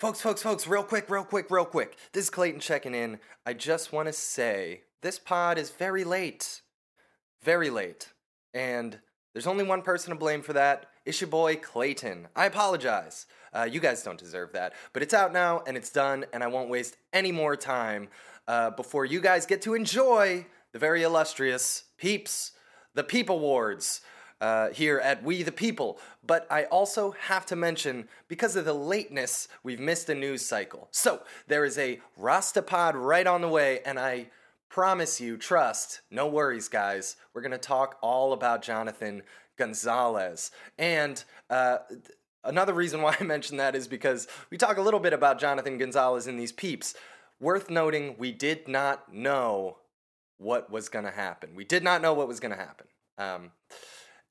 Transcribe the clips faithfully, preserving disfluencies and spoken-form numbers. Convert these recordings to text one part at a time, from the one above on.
Folks, folks, folks, real quick, real quick, real quick. This is Clayton checking in. I just want to say this pod is very late. Very late. And there's only one person to blame for that. It's your boy, Clayton. I apologize. Uh, you guys don't deserve that. But it's out now, and it's done, and I won't waste any more time uh, before you guys get to enjoy the very illustrious Peeps, the Peep Awards. Uh, here at We the People, but I also have to mention, because of the lateness, we've missed a news cycle. So, there is a Rastapod right on the way, and I promise you, trust, no worries guys, we're going to talk all about Jonathan Gonzalez. And uh, th- another reason why I mention that is because we talk a little bit about Jonathan Gonzalez in these peeps. Worth noting, we did not know what was going to happen. We did not know what was going to happen. Um...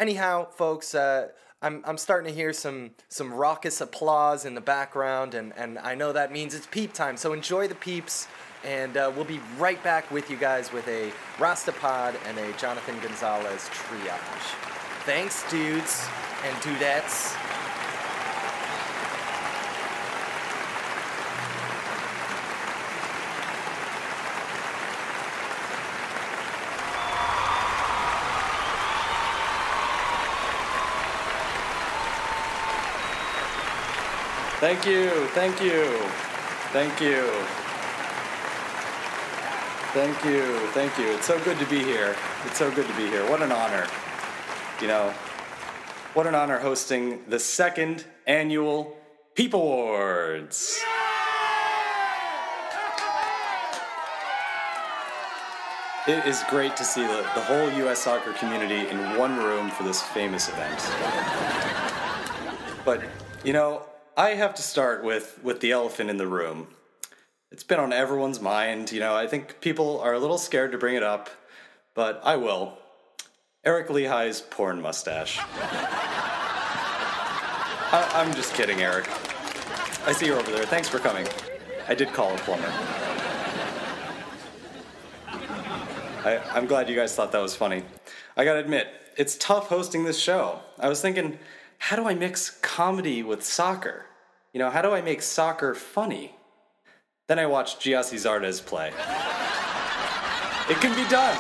Anyhow, folks, uh, I'm I'm starting to hear some some raucous applause in the background, and, and I know that means it's peep time, so enjoy the peeps, and uh, we'll be right back with you guys with a Rastapod and a Jonathan Gonzalez triage. Thanks, dudes and dudettes. Thank you, thank you, thank you, thank you, thank you. It's so good to be here. It's so good to be here. What an honor, you know, what an honor hosting the second annual Peep Awards. Yeah! It is great to see the, the whole U S soccer community in one room for this famous event. But, you know, I have to start with, with the elephant in the room. It's been on everyone's mind, you know. I think people are a little scared to bring it up, but I will. Eric Lehigh's porn mustache. I, I'm just kidding, Eric. I see you over there. Thanks for coming. I did call a plumber. I, I'm glad you guys thought that was funny. I gotta admit, it's tough hosting this show. I was thinking, how do I mix comedy with soccer? You know, how do I make soccer funny? Then I watched Giassi Zardes play. It can be done.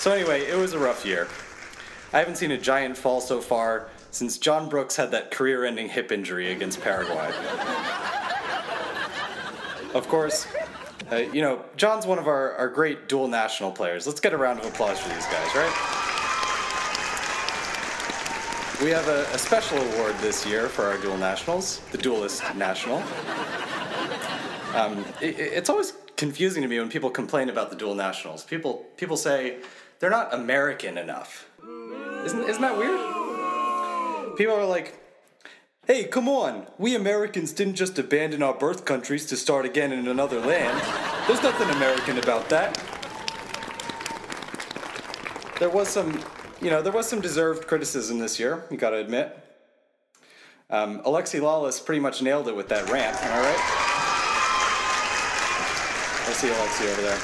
So anyway, it was a rough year. I haven't seen a giant fall so far since John Brooks had that career-ending hip injury against Paraguay. Of course, Uh, you know, John's one of our, our great dual national players. Let's get a round of applause for these guys, right? We have a, a special award this year for our dual nationals, the Duelist National. Um, it, it's always confusing to me when people complain about the dual nationals. People people say they're not American enough. Isn't isn't that weird? People are like, hey, come on, we Americans didn't just abandon our birth countries to start again in another land. There's nothing American about that. There was some, you know, there was some deserved criticism this year, you gotta admit. Um, Alexi Lalas pretty much nailed it with that rant, am I right? I see Alexi over there.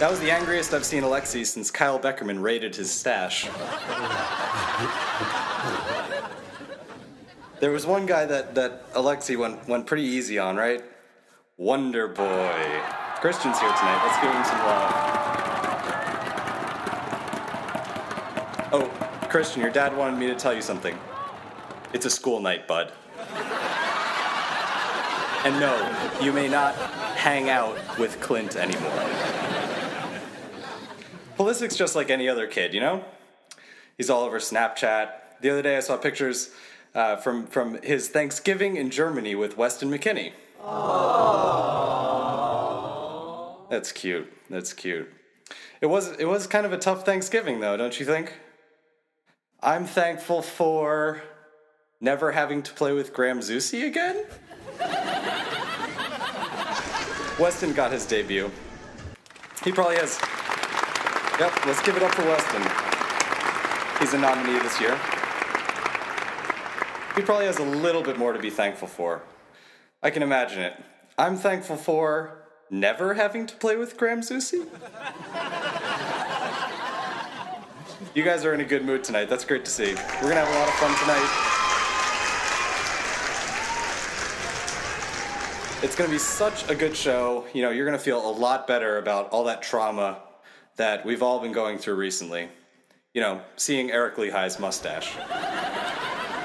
That was the angriest I've seen Alexi since Kyle Beckerman raided his stash. There was one guy that, that Alexi went, went pretty easy on, right? Wonder Boy. Christian's here tonight. Let's give him some love. Oh, Christian, your dad wanted me to tell you something. It's a school night, bud. And no, you may not hang out with Clint anymore. Pulisic's just like any other kid, you know? He's all over Snapchat. The other day I saw pictures Uh, from from his Thanksgiving in Germany with Weston McKennie. Aww. That's cute. That's cute. It was it was kind of a tough Thanksgiving though, don't you think? I'm thankful for never having to play with Graham Zusi again. Weston got his debut. He probably has. Yep, let's give it up for Weston. He's a nominee this year. He probably has a little bit more to be thankful for. I can imagine it. I'm thankful for never having to play with Graham Zusi. You guys are in a good mood tonight. That's great to see. We're going to have a lot of fun tonight. It's going to be such a good show. You know, you're going to feel a lot better about all that trauma that we've all been going through recently. You know, seeing Eric Lehigh's mustache.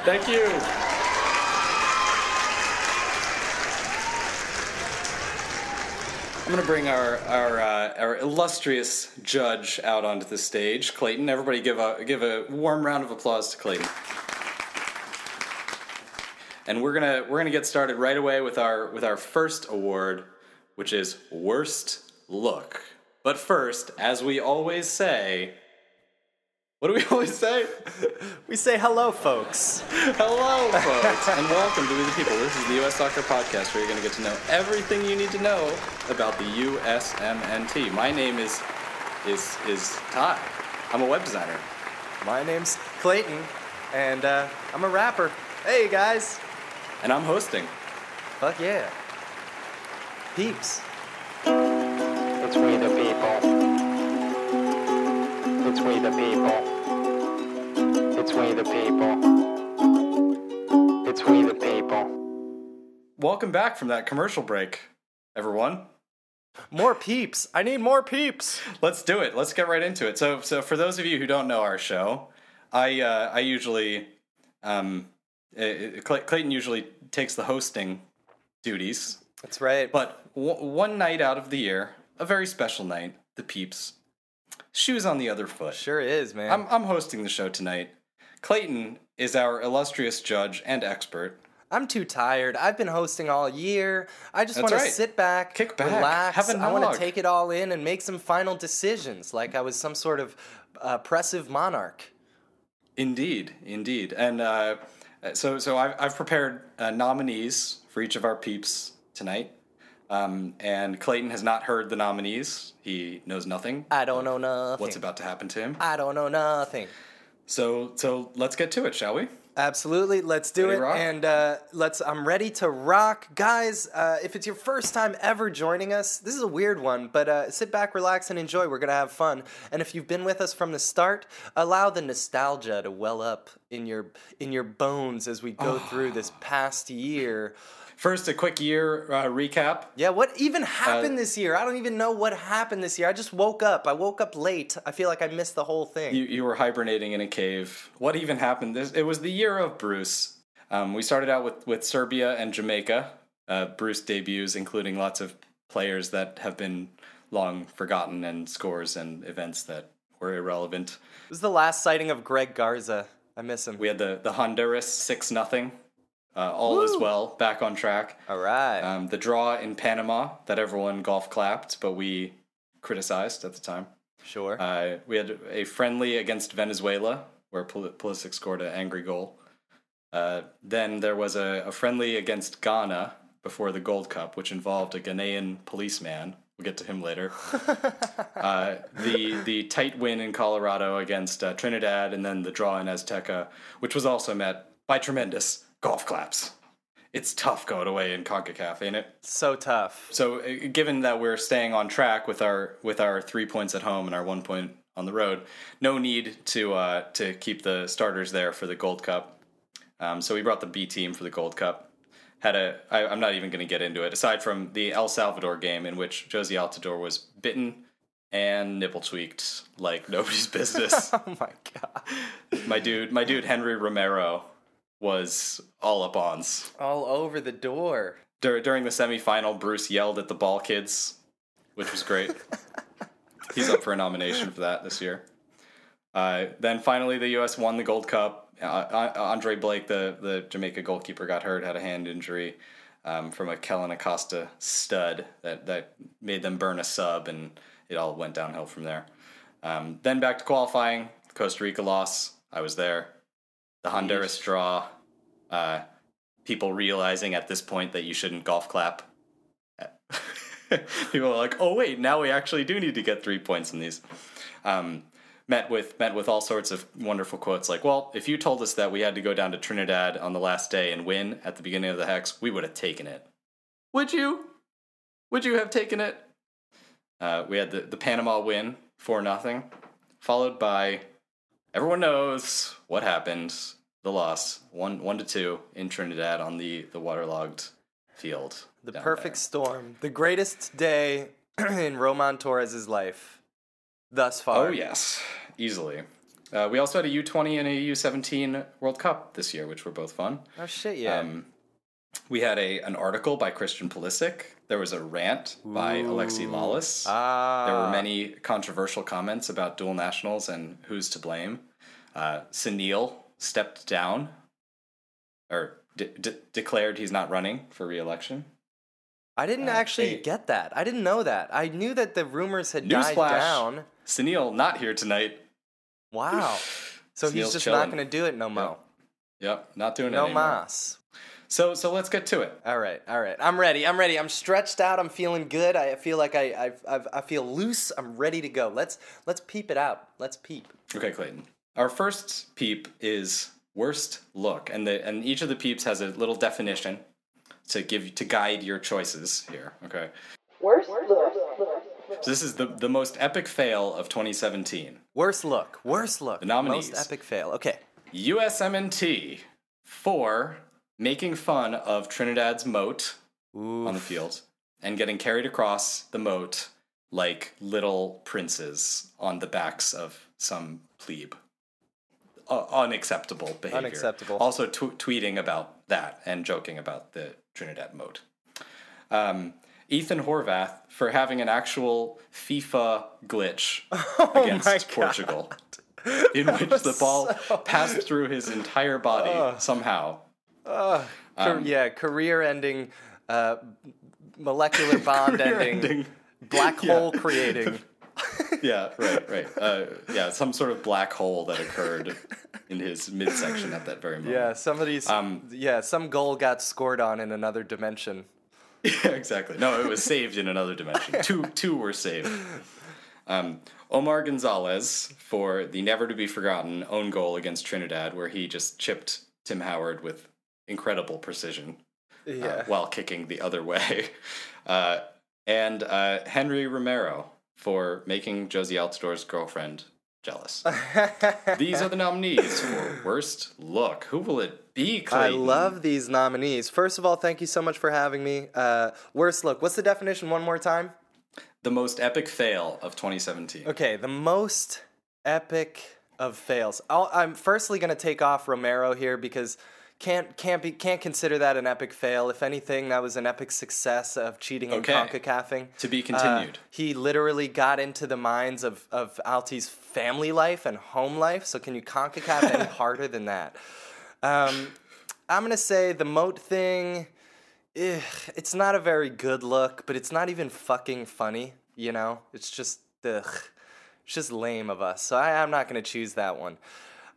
Thank you. I'm going to bring our our, uh, our illustrious judge out onto the stage, Clayton. Everybody give a give a warm round of applause to Clayton. And we're gonna we're gonna get started right away with our with our first award, which is worst look. But first, as we always say. What do we always say? We say hello, folks. Hello, folks, and welcome to We the People. This is the U S Soccer Podcast, where you're going to get to know everything you need to know about the U S M N T. My name is is is Ty. I'm a web designer. My name's Clayton, and uh, I'm a rapper. Hey, guys. And I'm hosting. Fuck yeah. Peeps. It's We the People. It's We the People. It's We the People. It's We the People. Welcome back from that commercial break, everyone. More peeps. I need more peeps. Let's do it. Let's get right into it. So, so for those of you who don't know our show, I uh, I usually, um, it, it, Clayton usually takes the hosting duties. That's right. But w- one night out of the year, a very special night, the peeps. Shoes on the other foot. Sure is, man. I'm I'm hosting the show tonight. Clayton is our illustrious judge and expert. I'm too tired. I've been hosting all year. I just want right. to sit back, kick back, relax. Have a nog. I want to take it all in and make some final decisions, like I was some sort of oppressive monarch. Indeed, indeed. And uh, so so I've I've prepared uh, nominees for each of our peeps tonight. Um, and Clayton has not heard the nominees. He knows nothing. I don't know nothing. What's about to happen to him? I don't know nothing. So, so let's get to it, shall we? Absolutely, let's do ready it. And uh, let's. I'm ready to rock, guys. Uh, if it's your first time ever joining us, this is a weird one, but uh, sit back, relax, and enjoy. We're gonna have fun. And if you've been with us from the start, allow the nostalgia to well up in your in your bones as we go oh. through this past year. First, a quick year uh, recap. Yeah, what even happened uh, this year? I don't even know what happened this year. I just woke up. I woke up late. I feel like I missed the whole thing. You, you were hibernating in a cave. What even happened? This, it was the year of Bruce. Um, we started out with, with Serbia and Jamaica. Uh, Bruce debuts, including lots of players that have been long forgotten and scores and events that were irrelevant. It was the last sighting of Greg Garza. I miss him. We had the, the Honduras six nothing. Uh, all Woo. Is well, back on track. All right. Um, the draw in Panama that everyone golf clapped, but we criticized at the time. Sure. Uh, we had a friendly against Venezuela where Pul- Pulisic scored an angry goal. Uh, then there was a, a friendly against Ghana before the Gold Cup, which involved a Ghanaian policeman. We'll get to him later. uh, the the tight win in Colorado against uh, Trinidad, and then the draw in Azteca, which was also met by tremendous golf claps. It's tough going away in CONCACAF, ain't it? So tough. So, uh, given that we're staying on track with our with our three points at home and our one point on the road, no need to uh, to keep the starters there for the Gold Cup. Um, so we brought the B team for the Gold Cup. Had a I, I'm not even going to get into it. Aside from the El Salvador game in which Josie Altidore was bitten and nipple tweaked like nobody's business. Oh my god! My dude, my dude, Henry Romero was all up ons. All over the door. Dur- during the semifinal, Bruce yelled at the ball kids, which was great. He's up for a nomination for that this year. Uh, then finally, the U S won the Gold Cup. Uh, Andre Blake, the, the Jamaica goalkeeper, got hurt, had a hand injury um, from a Kellen Acosta stud that, that made them burn a sub, and it all went downhill from there. Um, then back to qualifying. Costa Rica loss. I was there. The Honduras draw, uh, people realizing at this point that you shouldn't golf clap. People are like, oh, wait, now we actually do need to get three points in these. Um, met with met with all sorts of wonderful quotes like, well, if you told us that we had to go down to Trinidad on the last day and win at the beginning of the Hex, we would have taken it. Would you? Would you have taken it? Uh, we had the, the Panama win, four nothing, followed by everyone knows what happened. The loss, one one to two in Trinidad on the, the waterlogged field. The perfect there. storm. The greatest day in Roman Torres's life thus far. Oh, yes. Easily. Uh, we also had a U twenty and a U seventeen World Cup this year, which were both fun. Oh, shit, yeah. Um, we had a an article by Christian Pulisic. There was a rant by Ooh. Alexi Lalas. Ah. There were many controversial comments about dual nationals and who's to blame. Uh, Sunil stepped down, or de- de- declared he's not running for re-election. I didn't uh, actually eight. get that. I didn't know that. I knew that the rumors had News died flash. down. Sunil not here tonight. Wow. So Sunil's he's just chilling. Not going to do it no more. Yep. yep, not doing no it anymore. No mas. So so let's get to it. All right, all right. I'm ready. I'm ready. I'm stretched out. I'm feeling good. I feel like I I I, I feel loose. I'm ready to go. Let's let's peep it out. Let's peep. Okay, Clayton. Our first peep is worst look, and the and each of the peeps has a little definition to give to guide your choices here. Okay. Worst look. So this is the, the most epic fail of twenty seventeen. Worst look. Worst look. The nominees. Most epic fail. Okay. U S M N T for making fun of Trinidad's moat Oof. on the field and getting carried across the moat like little princes on the backs of some plebe. Uh, unacceptable behavior. Unacceptable. Also tw- tweeting about that and joking about the Trinidad moat. Um, Ethan Horvath for having an actual FIFA glitch oh against Portugal, in which the ball so... passed through his entire body uh, somehow. Uh, um, yeah, career-ending, uh, molecular bond-ending, black yeah. hole creating. Yeah, right, right. Uh, yeah, some sort of black hole that occurred in his midsection at that very moment. Yeah, somebody's. Um, yeah, some goal got scored on in another dimension. Yeah, exactly. No, it was saved in another dimension. Two, two were saved. Um, Omar Gonzalez for the never-to-be-forgotten own goal against Trinidad, where he just chipped Tim Howard with incredible precision, yeah. uh, while kicking the other way. Uh, and uh, Henry Romero for making Josie Altidor's girlfriend jealous. These are the nominees for worst look. Who will it be, Clayton? I love these nominees. First of all, thank you so much for having me. Uh, worst look. What's the definition one more time? The most epic fail of twenty seventeen. Okay, the most epic of fails. I'll, I'm firstly going to take off Romero here because... Can't can't be can't consider that an epic fail. If anything, that was an epic success of cheating and okay. CONCACAFing. To be continued. Uh, he literally got into the minds of, of Alti's family life and home life. So can you CONCACAF any harder than that? Um, I'm gonna say the moat thing. Ugh, it's not a very good look, but it's not even fucking funny. You know, it's just ugh, it's just lame of us. So I, I'm not gonna choose that one.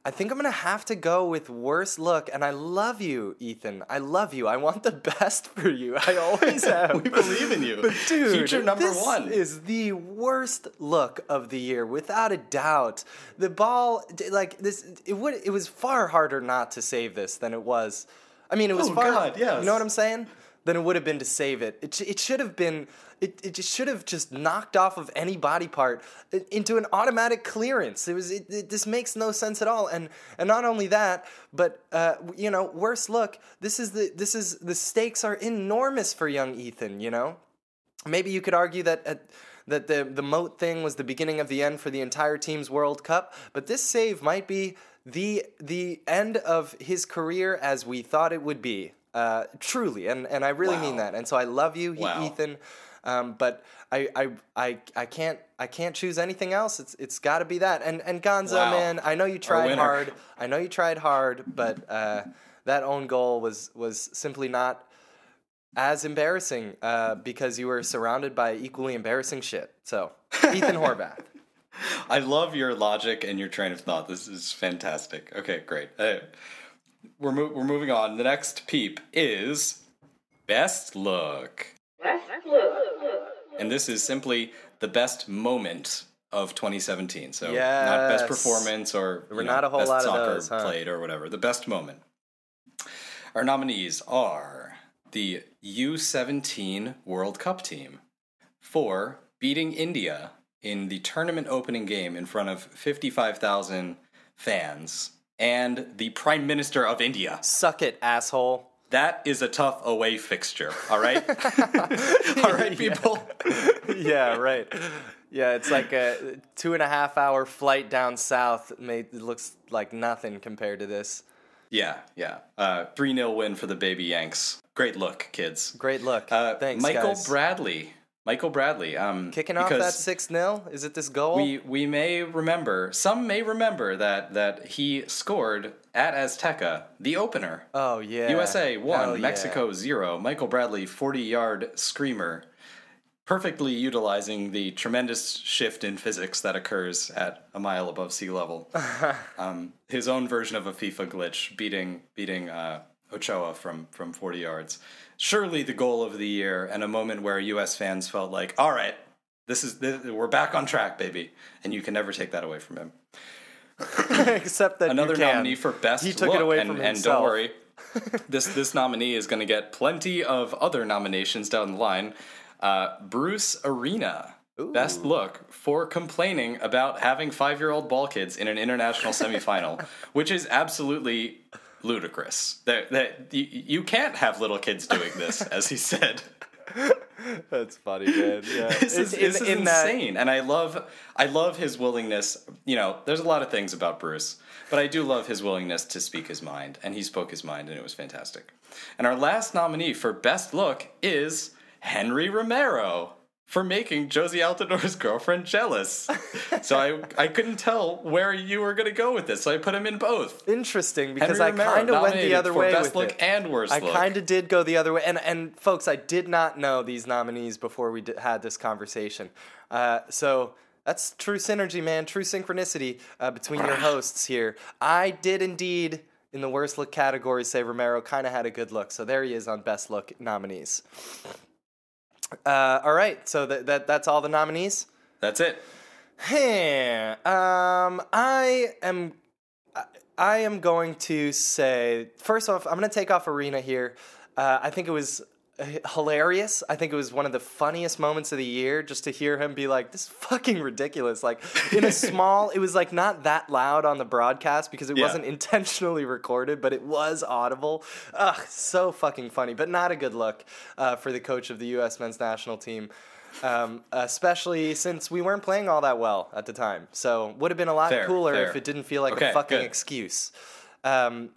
I think I'm going to have to go with worst look, and I love you, Ethan. I love you. I want the best for you. I always have. We believe in you. But dude, future number this one. Is the worst look of the year, without a doubt. The ball, like, this, it would, it was far harder not to save this than it was. I mean, it was oh, far, God, yes. You know what I'm saying? Than it would have been to save it. It, it should have been... It it just should have just knocked off of any body part into an automatic clearance. It was it, it, this makes no sense at all. And and not only that, but uh, you know, worse look. This is the this is the stakes are enormous for young Ethan. You know, maybe you could argue that at, that the the moat thing was the beginning of the end for the entire team's World Cup. But this save might be the the end of his career as we thought it would be. Uh, truly, and and I really wow. mean that. And so I love you, he, wow. Ethan. Um, but I, I I I can't I can't choose anything else. It's it's got to be that. And and Gonzo, wow. man, I know you tried hard. I know you tried hard, but uh, that own goal was was simply not as embarrassing uh, because you were surrounded by equally embarrassing shit. So Ethan Horvath. I love your logic and your train of thought. This is fantastic. Okay, great. Uh, we're mo- we're moving on. The next peep is best look. Best look. And this is simply the best moment of twenty seventeen. So yes. not best performance or you know, not a whole best lot soccer of those, huh? played or whatever. The best moment. Our nominees are the U seventeen World Cup team for beating India in the tournament opening game in front of fifty-five thousand fans and the Prime Minister of India. Suck it, asshole. That is a tough away fixture, all right? All right, people? Yeah, yeah, right. Yeah, it's like a two-and-a-half-hour flight down south. It looks like nothing compared to this. Yeah, yeah. Uh, three nil win for the Baby Yanks. Great look, kids. Great look. Uh, Thanks, Michael guys. Bradley. Michael Bradley. Um, Kicking off that six nil? Is it this goal? We we may remember, some may remember that, that he scored at Azteca, the opener. Oh, yeah. U S A one, oh, Mexico yeah. zero. Michael Bradley, forty-yard screamer. Perfectly utilizing the tremendous shift in physics that occurs at a mile above sea level. um, his own version of a FIFA glitch, beating beating uh, Ochoa from, from forty yards. Surely the goal of the year, and a moment where U S fans felt like, all right, this is this, we're back on track, baby. And you can never take that away from him. Except that another you can. nominee for best he took look, it away and, from and don't worry, this this nominee is going to get plenty of other nominations down the line. Uh, Bruce Arena, Ooh. best look for complaining about having five-year-old ball kids in an international semifinal, which is absolutely ludicrous. That that you, you can't have little kids doing this, as he said. That's funny, man. Yeah. This is, in, this is in insane, that... and I love I love his willingness. You know, there's a lot of things about Bruce, but I do love his willingness to speak his mind, and he spoke his mind, and it was fantastic. And our last nominee for best look is Henry Romero, for making Josie Altidore's girlfriend jealous. So I I couldn't tell where you were going to go with this, so I put him in both. Interesting, because Henry I kind of went the other way best with look it. And worst I kind of did go the other way. And, and folks, I did not know these nominees before we d- had this conversation. Uh, so that's true synergy, man, true synchronicity uh, between your hosts here. I did indeed, in the worst look category, say Romero kind of had a good look. So there he is on best look nominees. Uh, all right, so that that that's all the nominees. That's it. Yeah. Um, I am, I am going to say first off, I'm going to take off Arena here. Uh, I think it was hilarious. I think it was one of the funniest moments of the year, just to hear him be like, "This is fucking ridiculous!" Like in a small, it was like not that loud on the broadcast because it yeah. wasn't intentionally recorded, but it was audible. Ugh, so fucking funny, but not a good look uh, for the coach of the U S men's national team, um, especially since we weren't playing all that well at the time. So would have been a lot fair, cooler fair. if it didn't feel like okay, a fucking good. excuse. Um,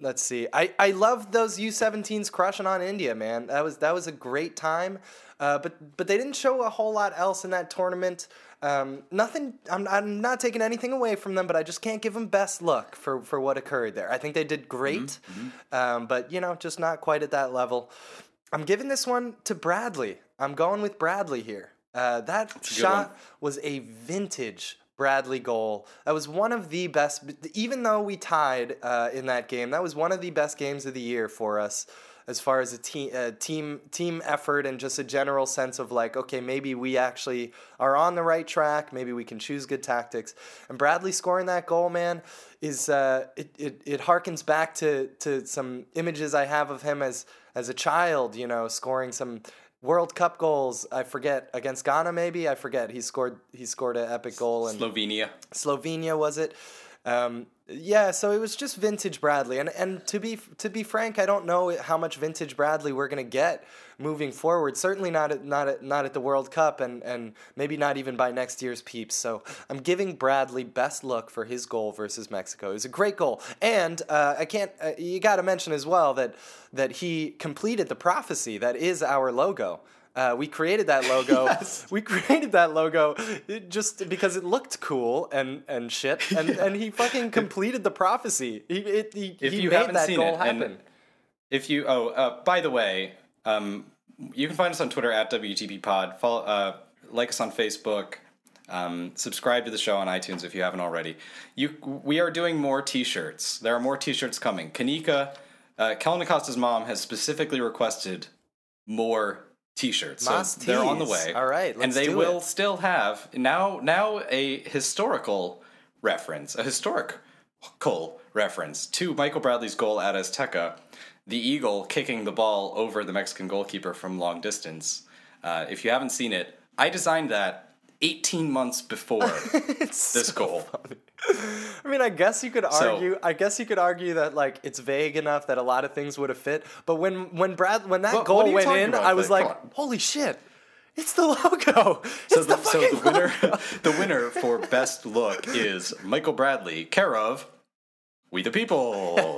Let's see. I, I love those U seventeens crushing on India, man. That was that was a great time. Uh, but but they didn't show a whole lot else in that tournament. Um, nothing. I'm I'm not taking anything away from them, but I just can't give them best look for, for what occurred there. I think they did great, mm-hmm. um, but you know, just not quite at that level. I'm giving this one to Bradley. I'm going with Bradley here. Uh, that That's shot was a vintage Bradley goal. That was one of the best, even though we tied uh, in that game, that was one of the best games of the year for us as far as a team uh, team team effort and just a general sense of like, okay, maybe we actually are on the right track, maybe we can choose good tactics. And Bradley scoring that goal, man, is uh, it, it it harkens back to to some images I have of him as as a child, you know, scoring some World Cup goals, I forget, against Ghana maybe, I forget. He scored He scored an epic goal. In Slovenia. Slovenia, was it? Um, yeah, so it was just vintage Bradley. And and to be to be frank, I don't know how much vintage Bradley we're going to get moving forward. Certainly not at, not at, not at the World Cup and, and maybe not even by next year's Peeps. So I'm giving Bradley best look for his goal versus Mexico. It was a great goal. And uh, I can't, uh, you got to mention as well that that he completed the prophecy that is our logo. Uh, we created that logo. Yes. We created that logo just because it looked cool and, and shit. And, yeah. and he fucking completed the prophecy. He it, he, if he you made that seen goal it, happen. If you oh uh, by the way, um, you can find us on Twitter at W T P Pod. Follow, uh, like us on Facebook. Um, subscribe to the show on iTunes if you haven't already. You we are doing more T-shirts. There are more T-shirts coming. Kanika, uh, Kellen Acosta's mom has specifically requested more T-shirts, so Mas-tees. They're on the way. All right, let's and they do will it. Still have now. Now a historical reference, a historical reference to Michael Bradley's goal at Azteca, the eagle kicking the ball over the Mexican goalkeeper from long distance. Uh, if you haven't seen it, I designed that. eighteen months before this so goal. Funny. I mean, I guess you could argue. So, I guess you could argue that like it's vague enough that a lot of things would have fit. But when when Brad when that well, goal went in, I was like, holy shit! It's the logo. So it's the, the fucking so the winner logo. The winner for best look is Michael Bradley, care of We the People.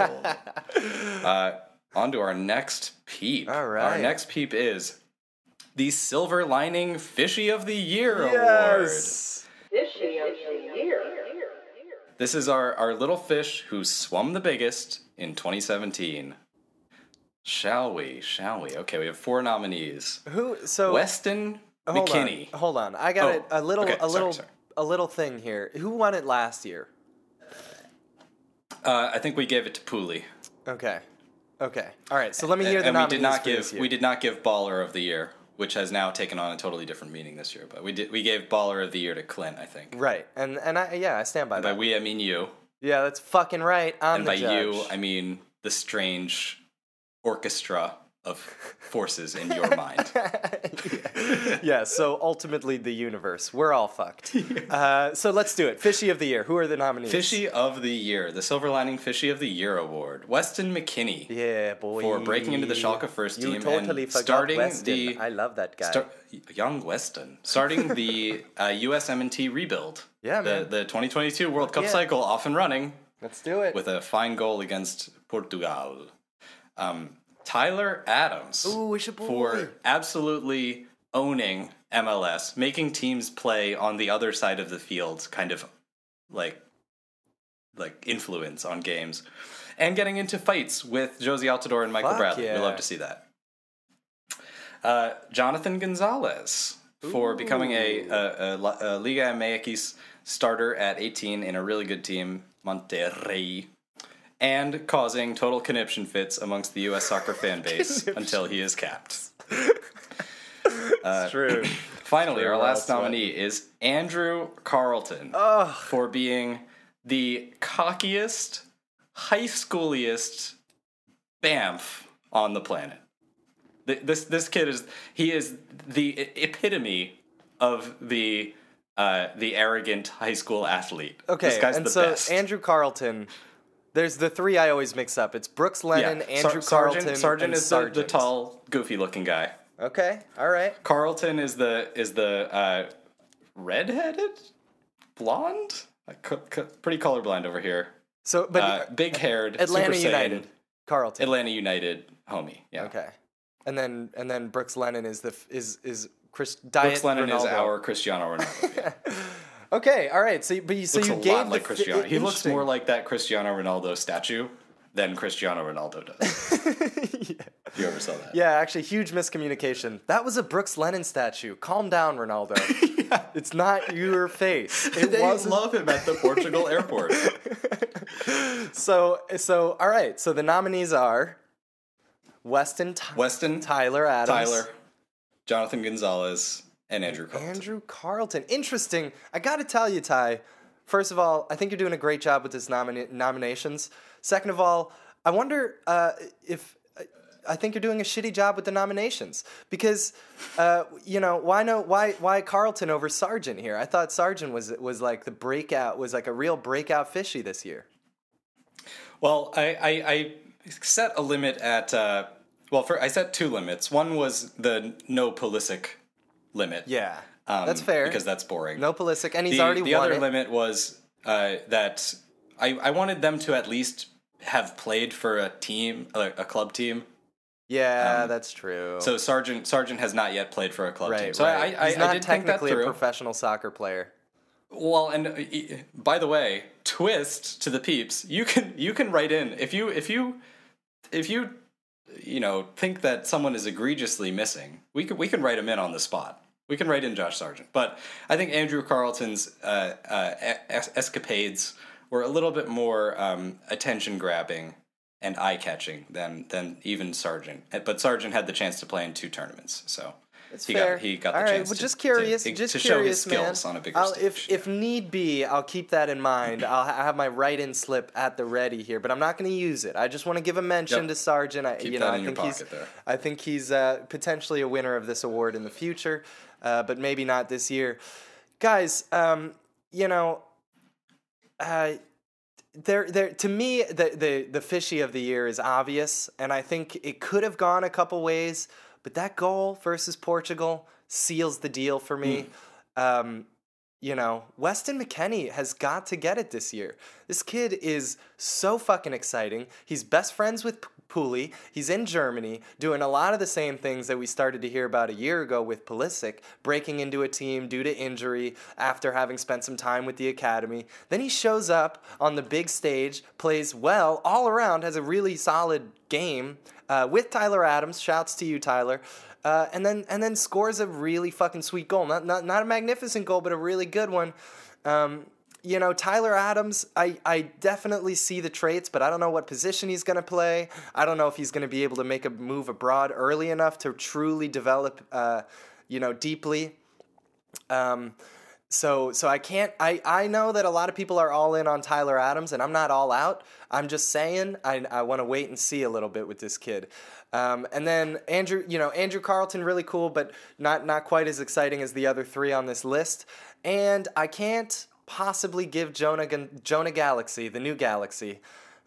uh, on to our next peep. All right, our next peep is the Silver Lining Fishy of the Year yes. Award. Fishy of the Year. This is our, our little fish who swum the biggest in twenty seventeen. Shall we? Shall we? Okay, we have four nominees. Who? So Weston hold McKennie. On, hold on, I got oh, it. A little, okay, a little, sorry, sorry. a little thing here. Who won it last year? Uh, I think we gave it to Puli. Okay. Okay. All right. So let me hear and, the and nominees. We did not give. We did not give Baller of the Year, which has now taken on a totally different meaning this year. But we did. We gave Baller of the Year to Clint, I think. Right, and and I yeah, I stand by and that. By we, I mean you. Yeah, that's fucking right. I'm and the by judge. You, I mean the strange orchestra of forces in your mind. yeah. yeah. So ultimately, the universe. We're all fucked. Uh, so let's do it. Fishy of the Year. Who are the nominees? Fishy of the Year, the Silver Lining Fishy of the Year Award. Weston McKennie. Yeah, boy. For breaking into the Schalke first you team totally and starting Weston. the. I love that guy. Star- Young Weston starting the uh, U S M N T rebuild. Yeah, man. The, the twenty twenty-two World Cup yeah. cycle off and running. Let's do it with a fine goal against Portugal. Um, Tyler Adams Ooh, for absolutely owning M L S, making teams play on the other side of the field, kind of like like influence on games, and getting into fights with Josie Altidore and Michael Fuck Bradley. Yeah. We love to see that. Uh, Jonathan Gonzalez Ooh. for becoming a, a, a, a Liga M X starter at eighteen in a really good team, Monterrey. And causing total conniption fits amongst the U S soccer fan base until he is capped. uh, true. Finally, true, our last nominee sweating. is Andrew Carlton Ugh. for being the cockiest, high schooliest bamf on the planet. This this kid is he is the epitome of the uh, the arrogant high school athlete. Okay, this guy's and the so best. Andrew Carlton. There's the three I always mix up. It's Brooks Lennon, yeah. Andrew Sar- Carlton, Sargent, Sargent and is Sargent. The, the tall, goofy-looking guy. Okay, all right. Carlton is the is the uh, red-headed, blonde, like, c- c- pretty colorblind over here. So, but uh, big-haired, Atlanta Super United, Saiyan, Carlton, Atlanta United, homie. Yeah. Okay, and then and then Brooks Lennon is the f- is is Chris. Diet Brooks Lennon Ronaldo. is our Cristiano Ronaldo. Yeah. Okay, all right. So, but you, so looks you a gave lot like fi- Cristiano. He looks more like that Cristiano Ronaldo statue than Cristiano Ronaldo does. yeah. You ever saw that? Yeah, actually, huge miscommunication. That was a Brooks Lennon statue. Calm down, Ronaldo. yeah. It's not your face. It they wasn't... love him at the Portugal airport. so, so all right. So the nominees are Weston, Ty- Weston, Tyler Adams, Tyler, Jonathan Gonzalez. And Andrew Carlton. Andrew Carlton. Interesting. I got to tell you, Ty, first of all, I think you're doing a great job with these nomina- nominations. Second of all, I wonder uh, if... I think you're doing a shitty job with the nominations because, uh, you know, why no? Why why Carlton over Sargent here? I thought Sargent was was like the breakout, was like a real breakout fishy this year. Well, I, I, I set a limit at... Uh, well, for, I set two limits. One was the no Pulisic... limit. Yeah. Um, that's fair. Because that's boring. No Pulisic, and he's the, already the won The other it. limit was uh, that I, I wanted them to at least have played for a team, a, a club team. Yeah, um, that's true. So Sargent Sargent has not yet played for a club right, team. So right. I, I, he's I, not I did technically think that a professional soccer player. Well, and uh, by the way, twist to the peeps, you can you can write in if you if you if you you know think that someone is egregiously missing. We can we can write them in on the spot. We can write in Josh Sargent, but I think Andrew Carlton's uh, uh, es- escapades were a little bit more um, attention-grabbing and eye-catching than than even Sargent. But Sargent had the chance to play in two tournaments, so it's he fair. got he got All the right. chance well, to, just curious, to, just to show curious, his skills man. on a bigger I'll, stage. If yeah. if need be, I'll keep that in mind. I'll have my write-in slip at the ready here, but I'm not going to use it. I just want to give a mention yep. to Sargent. I, keep you that know, in I your think pocket he's, there. I think he's uh, potentially a winner of this award in the future. Uh, but maybe not this year. guys, um, you know, uh, there, there. To me, the, the the fishy of the year is obvious, and I think it could have gone a couple ways. But that goal versus Portugal seals the deal for me. Mm. Um, you know, Weston McKennie has got to get it this year. This kid is so fucking exciting. He's best friends with P- Puli. He's in Germany doing a lot of the same things that we started to hear about a year ago with Pulisic, breaking into a team due to injury after having spent some time with the academy. Then he shows up on the big stage, plays well all around, has a really solid game uh, with Tyler Adams. Shouts to you, Tyler. Uh, and then and then scores a really fucking sweet goal. Not not not a magnificent goal, but a really good one. Um, you know, Tyler Adams, I, I definitely see the traits, but I don't know what position he's going to play. I don't know if he's going to be able to make a move abroad early enough to truly develop, uh, you know, deeply. Um, so so I can't, I, I know that a lot of people are all in on Tyler Adams, and I'm not all out. I'm just saying I, I want to wait and see a little bit with this kid. Um, and then Andrew, you know, Andrew Carlton, really cool, but not not quite as exciting as the other three on this list. And I can't possibly give Jonah Jonah Galaxy, the new Galaxy,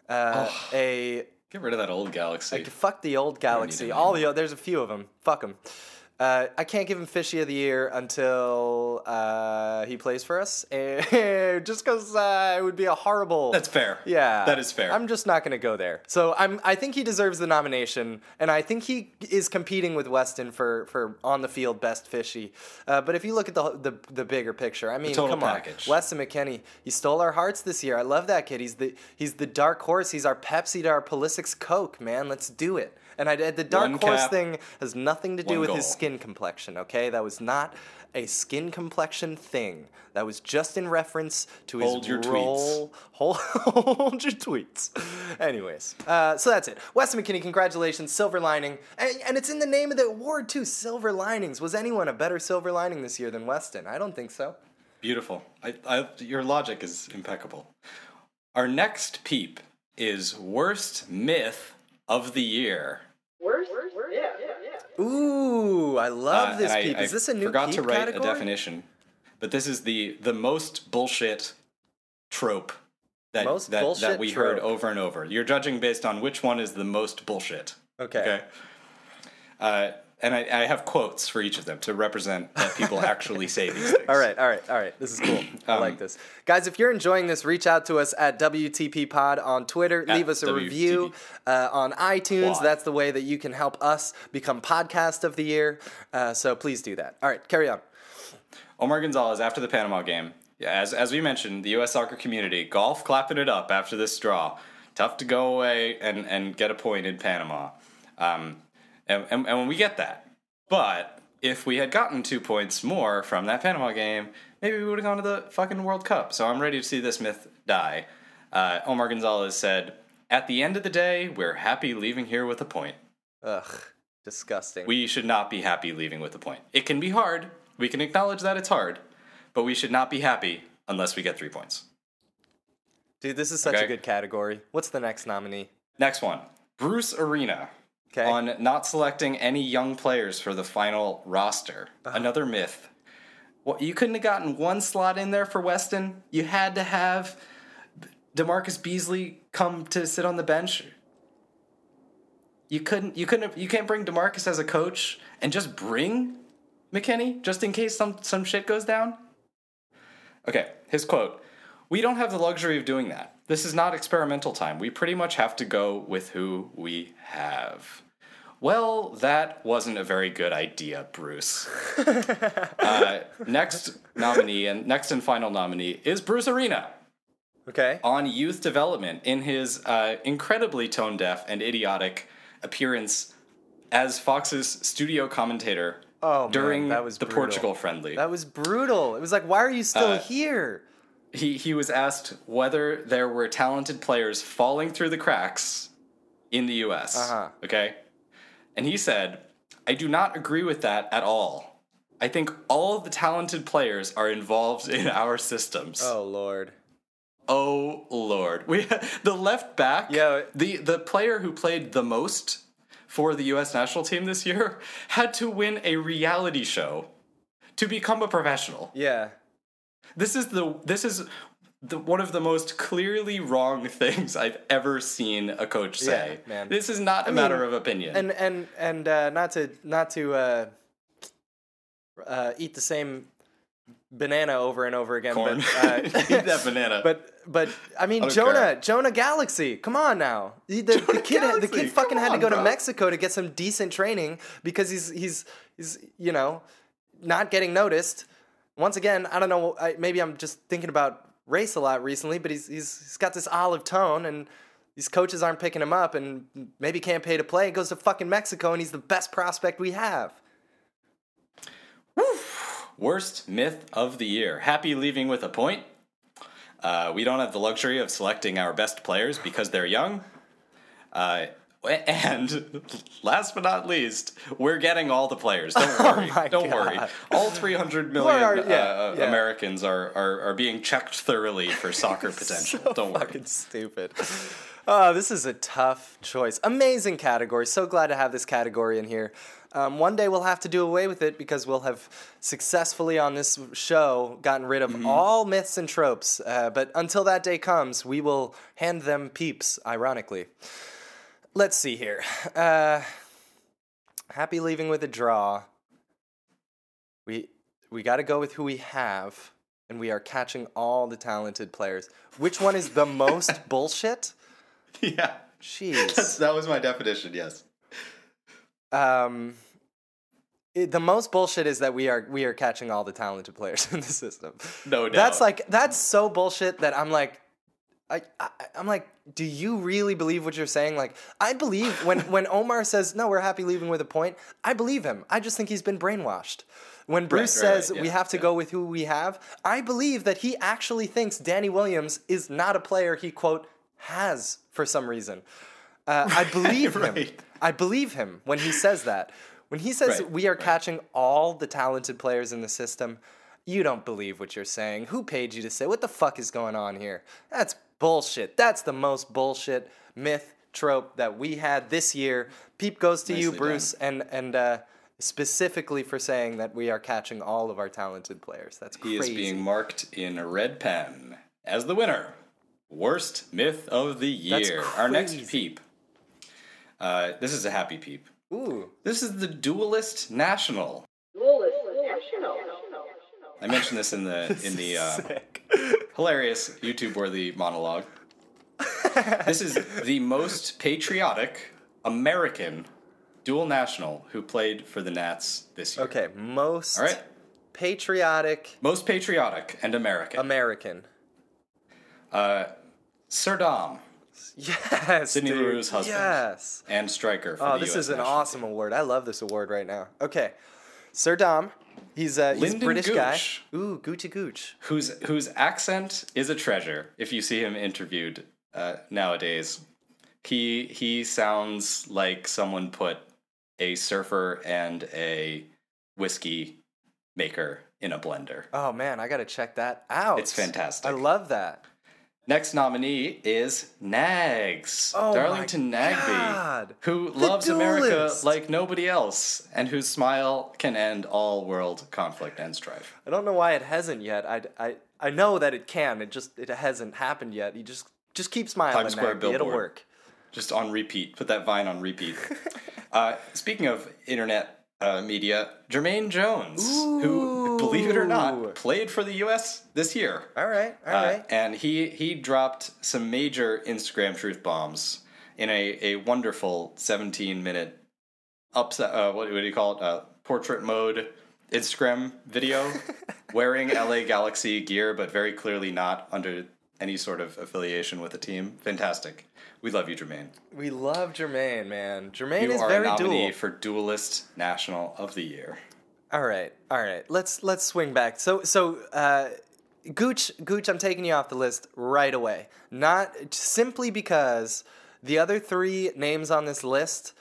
uh, oh, a get rid of that old Galaxy. Like, fuck the old Galaxy. All the there's a few of them. Fuck them. Uh, I can't give him fishy of the year until uh, he plays for us, just because uh, it would be a horrible. That's fair. Yeah, that is fair. I'm just not going to go there. So I'm. I think he deserves the nomination, and I think he is competing with Weston for, for on the field best fishy. Uh, but if you look at the the, the bigger picture, I mean, the total come package. on, Weston McKennie. He stole our hearts this year. I love that kid. He's the he's the dark horse. He's our Pepsi to our Pulisic's Coke, man. Let's do it. And I, the dark one horse cap, thing has nothing to do with goal. his skin complexion, okay? That was not a skin complexion thing. That was just in reference to hold his your role. Tweets. Hold, hold your tweets. Anyways, uh, so that's it. Weston McKennie, congratulations, silver lining. And, and it's in the name of the award, too, silver linings. Was anyone a better silver lining this year than Weston? I don't think so. Beautiful. I, I, your logic is impeccable. Our next peep is worst myth of the year. Worst? Yeah, yeah, yeah. Ooh, I love uh, this peep. I, is this a new peep category? I forgot to write category? a definition, but this is the the most bullshit trope that most that, bullshit that we trope. heard over and over. You're judging based on which one is the most bullshit. Okay. Okay. Uh, and I, I have quotes for each of them to represent that people actually say these things. All right, all right, all right. This is cool. I um, like this. Guys, if you're enjoying this, reach out to us at W T P Pod on Twitter. Leave us a W T P review uh, on iTunes. Why? That's the way that you can help us become Podcast of the Year. Uh, so please do that. All right, carry on. Omar Gonzalez, after the Panama game, yeah, as, as we mentioned, the U S soccer community, golf clapping it up after this draw. Tough to go away and, and get a point in Panama. Um And, and, and when we get that. But if we had gotten two points more from that Panama game, maybe we would have gone to the fucking World Cup. So I'm ready to see this myth die. Uh, Omar Gonzalez said, "At the end of the day, we're happy leaving here with a point." Ugh, disgusting. We should not be happy leaving with a point. It can be hard. We can acknowledge that it's hard. But we should not be happy unless we get three points. Dude, this is such okay? a good category. What's the next nominee? Next one. Bruce Arena. Okay. On not selecting any young players for the final roster. Uh-huh. Another myth. Well, you couldn't have gotten one slot in there for Weston. You had to have DeMarcus Beasley come to sit on the bench. You couldn't. You couldn't. Have, you can't bring DeMarcus as a coach and just bring McKennie just in case some some shit goes down. Okay, his quote: "We don't have the luxury of doing that. This is not experimental time. We pretty much have to go with who we have." Well, that wasn't a very good idea, Bruce. uh, next nominee and next and final nominee is Bruce Arena. Okay. On youth development in his uh, incredibly tone-deaf and idiotic appearance as Fox's studio commentator oh, during man, that was the brutal. Portugal friendly. That was brutal. It was like, why are you still uh, here? He he was asked whether there were talented players falling through the cracks in the U S. Uh-huh. Okay? And he said, "I do not agree with that at all. I think all of the talented players are involved in our systems." Oh, Lord. Oh, Lord. We The left back, yeah. the, the player who played the most for the U S national team this year, had to win a reality show to become a professional. Yeah. This is the this is the one of the most clearly wrong things I've ever seen a coach say. Yeah, man. This is not I a mean, matter of opinion. And and and uh, not to not to uh, uh, eat the same banana over and over again. Corn. But, uh, eat that banana. But but I mean I Jonah care. Jonah Galaxy. Come on now. The, the, the kid Galaxy, the kid fucking on, had to go bro. to Mexico to get some decent training because he's he's he's you know not getting noticed. Once again, I don't know. I, maybe I'm just thinking about race a lot recently, but he's he's he's got this olive tone, and these coaches aren't picking him up, and maybe can't pay to play. He goes to fucking Mexico, and he's the best prospect we have. Woo. Worst myth of the year. Happy leaving with a point. Uh, we don't have the luxury of selecting our best players because they're young. Uh, And last but not least, we're getting all the players. Don't worry. Oh Don't God. worry. All three hundred million are, yeah, uh, yeah. Americans are, are, are being checked thoroughly for soccer potential. So Don't worry. Fucking stupid. Oh, this is a tough choice. Amazing category. So glad to have this category in here. Um, one day we'll have to do away with it because we'll have successfully on this show gotten rid of mm-hmm. all myths and tropes. Uh, but until that day comes, we will hand them peeps, ironically. Let's see here. Uh, happy leaving with a draw. We we got to go with who we have, and we are catching all the talented players. Which one is the most bullshit? Yeah. Jeez. That's, that was my definition, yes. Um, it, the most bullshit is that we are we are catching all the talented players in the system. No doubt. That's like that's so bullshit that I'm like I, I I'm like, do you really believe what you're saying? Like, I believe when, when Omar says, no, we're happy leaving with a point, I believe him. I just think he's been brainwashed. When Bruce right, right, says right, yeah, we have to yeah. go with who we have, I believe that he actually thinks Danny Williams is not a player he, quote, has for some reason. Uh, right, I believe him. Right. I believe him when he says that. When he says right, we are right. catching all the talented players in the system, you don't believe what you're saying. Who paid you to say? What the fuck is going on here? That's bullshit. That's the most bullshit myth trope that we had this year. Peep goes to Nicely you, Bruce, done. and and uh, specifically for saying that we are catching all of our talented players. That's crazy. He is being marked in a red pen as the winner. Worst myth of the year. Our next peep. Uh, this is a happy peep. Ooh. This is the Duelist National. Duelist National. I mentioned this in the this in the uh, hilarious YouTube-worthy monologue. This is the most patriotic American dual national who played for the Nats this year. Okay, most All right. patriotic, most patriotic and American. American. Uh, Serdam. Yes, Sidney dude. LaRue's husband. Yes, and striker. For oh, the this U S is an national awesome team. Award. I love this award right now. Okay, Serdam. He's a uh, British Gooch, guy. Ooh, Goochie Gooch. Whose whose accent is a treasure. If you see him interviewed uh, nowadays, he he sounds like someone put a surfer and a whiskey maker in a blender. Oh man, I gotta check that out. It's fantastic. I love that. Next nominee is Nags, oh Darlington Nagbe, who the loves duelist. America like nobody else, and whose smile can end all world conflict and strife. I don't know why it hasn't yet. I, I, I know that it can. It just it hasn't happened yet. You just just keep smiling, Times Square Nagbe. Billboard. It'll work. Just on repeat. Put that vine on repeat. uh, speaking of internet uh, media, Jermaine Jones, Ooh. who. Believe it or not, played for the U S this year. All right, all uh, right. And he he dropped some major Instagram truth bombs in a, a wonderful seventeen-minute upset. Uh, what, what do you call it? Uh, portrait mode Instagram video, wearing L A Galaxy gear, but very clearly not under any sort of affiliation with the team. Fantastic. We love you, Jermaine. We love Jermaine, man. Jermaine you is very dual. You are a nominee dual. for Duelist National of the Year. All right, all right. Let's let's swing back. So so uh, Gooch, Gooch, I'm taking you off the list right away. Not simply because the other three names on this list,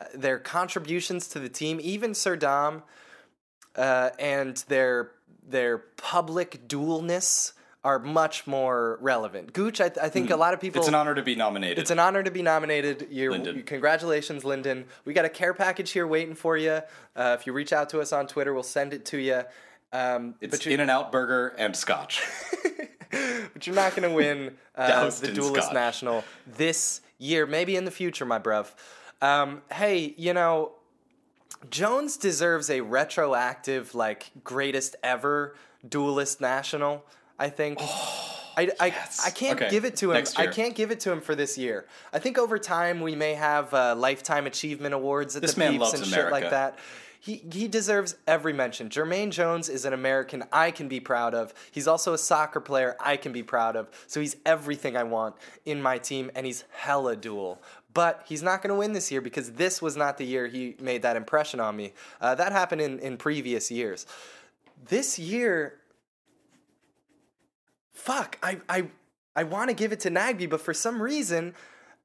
uh, their contributions to the team, even Serdam, uh, and their their public dualness are much more relevant. Gooch, I, th- I think mm. a lot of people... It's an honor to be nominated. It's an honor to be nominated. You're, Lyndon. You, congratulations, Lyndon. We got a care package here waiting for you. Uh, if you reach out to us on Twitter, we'll send it to you. Um, it's In-N-Out Burger and Scotch. But you're not going to win uh, the Duelist Scotch National this year. Maybe in the future, my bruv. Um, hey, you know, Jones deserves a retroactive, like, greatest ever Duelist National, I think. Oh. I, I, yes. I can't okay. give it to him. I can't give it to him for this year. I think over time we may have uh, lifetime achievement awards at this the man Peeps loves and America. Shit like that. He he deserves every mention. Jermaine Jones is an American I can be proud of. He's also a soccer player I can be proud of. So he's everything I want in my team, and he's hella dual. But he's not going to win this year because this was not the year he made that impression on me. Uh, that happened in, in previous years. This year... Fuck, I I, I want to give it to Nagbe, but for some reason,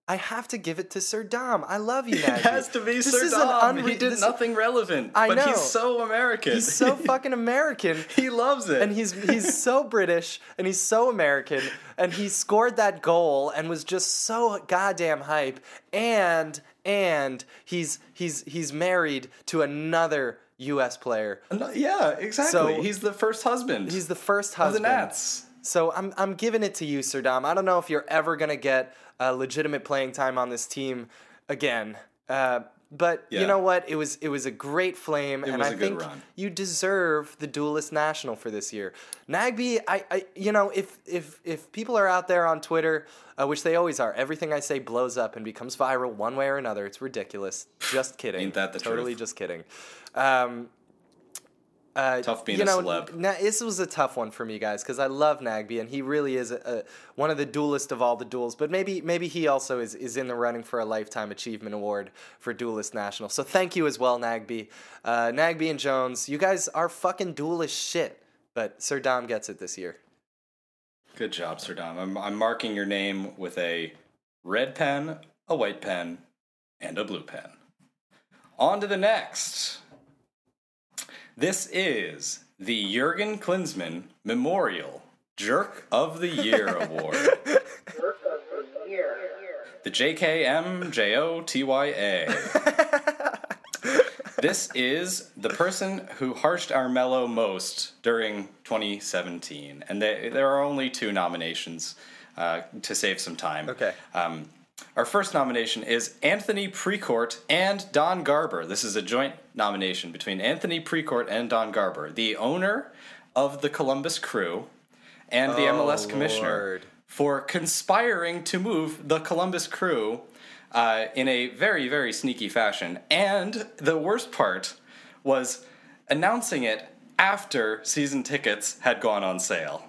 I have to give it to Sir Dom. I love you, Nagbe. It has to be this Sir Dom. Unre- he did this nothing relevant, I but know. He's so American. He's so fucking American. He loves it. And he's he's so British, and he's so American, and he scored that goal and was just so goddamn hype, and and he's he's he's married to another U S player. Yeah, exactly. So he's the first husband. He's the first husband. Of the Nats. So I'm I'm giving it to you, Sir Dom. I don't know if you're ever going to get uh, legitimate playing time on this team again. Uh, but yeah. You know what? It was it was a great flame, it and was I a think good run. You deserve the Duelist National for this year. Nagbe, I, I you know, if if if people are out there on Twitter, uh, which they always are, everything I say blows up and becomes viral one way or another. It's ridiculous. Just kidding. Ain't that the totally truth? Totally just kidding. Um Uh, tough being you know, a celeb. Na- this was a tough one for me, guys, because I love Nagbe, and he really is a, a, one of the duelists of all the duels. But maybe maybe he also is, is in the running for a Lifetime Achievement Award for Duelist National. So thank you as well, Nagbe. Uh, Nagbe and Jones, you guys are fucking duelist shit, but Sir Dom gets it this year. Good job, Sir Dom. I'm, I'm marking your name with a red pen, a white pen, and a blue pen. On to the next. This is the Jurgen Klinsmann Memorial Jerk of the Year Award. Jerk of the Year. The J K M J O T Y A. This is the person who harshed our mellow most during twenty seventeen. And they, there are only two nominations uh, to save some time. Okay. Um, our first nomination is Anthony Precourt and Don Garber. This is a joint nomination between Anthony Precourt and Don Garber, the owner of the Columbus Crew and the oh, M L S commissioner, Lord. For conspiring to move the Columbus Crew uh, in a very, very sneaky fashion. And the worst part was announcing it after season tickets had gone on sale.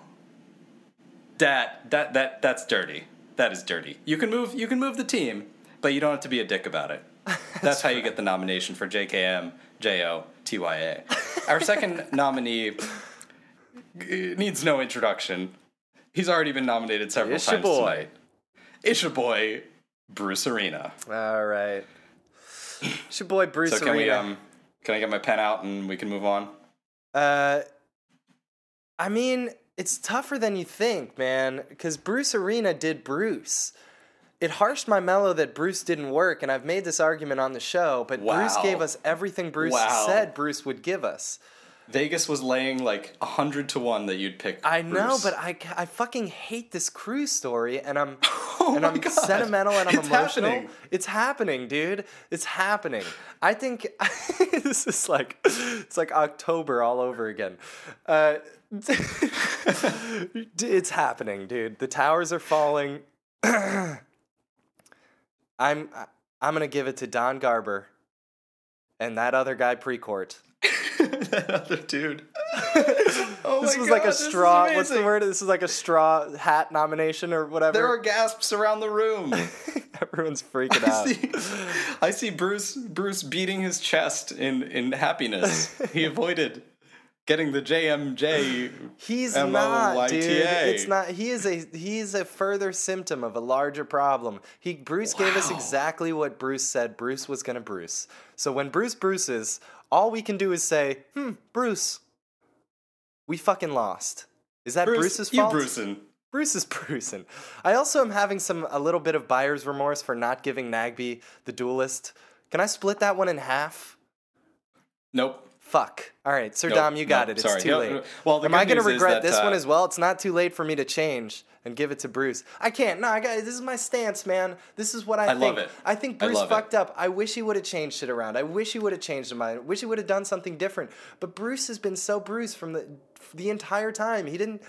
That that that that's dirty. That is dirty. You can move you can move the team, but you don't have to be a dick about it. That's how you get the nomination for J K M J O T Y A. Our second nominee needs no introduction. He's already been nominated several it's times your boy. Tonight. It's your boy, Bruce Arena. All right. It's your boy, Bruce so can Arena. We, um, can I get my pen out and we can move on? Uh, I mean... It's tougher than you think, man, because Bruce Arena did Bruce. It harshed my mellow that Bruce didn't work, and I've made this argument on the show, but wow. Bruce gave us everything Bruce wow. said Bruce would give us. Vegas was laying like one hundred to one that you'd pick I Bruce. Know, but I, I fucking hate this Crew story, and I'm oh and I'm God. Sentimental and I'm it's emotional. Happening. It's happening, dude. It's happening. I think this is like it's like October all over again. Uh, it's happening, dude. The towers are falling. I'm I'm gonna give it to Don Garber and that other guy Precourt. That other dude. Oh this my was God, like a straw. What's the word? This is like a straw hat nomination or whatever. There are gasps around the room. Everyone's freaking I out. See, I see Bruce Bruce beating his chest in, in happiness. He avoided getting the J M J. He's M O Y T A. Not, dude. It's not. He is a he is a further symptom of a larger problem. He Bruce wow. gave us exactly what Bruce said. Bruce was gonna Bruce. So when Bruce Bruces. All we can do is say, hmm, Bruce, we fucking lost. Is that Bruce, Bruce's fault? You Brucin. Bruce is Brucin. I also am having some a little bit of buyer's remorse for not giving Nagbe the Duelist. Can I split that one in half? Nope. Fuck. All right, Sir nope, Dom, you got nope, it. It's sorry. too nope, late. Nope. Well, the Am I going to regret that, this uh, one as well? It's not too late for me to change and give it to Bruce. I can't. No, I got. This is my stance, man. This is what I, I think. I love it. I think Bruce I fucked it. up. I wish he would have changed it around. I wish he would have changed his mind. I wish he would have done something different. But Bruce has been so Bruce from the the entire time. He didn't,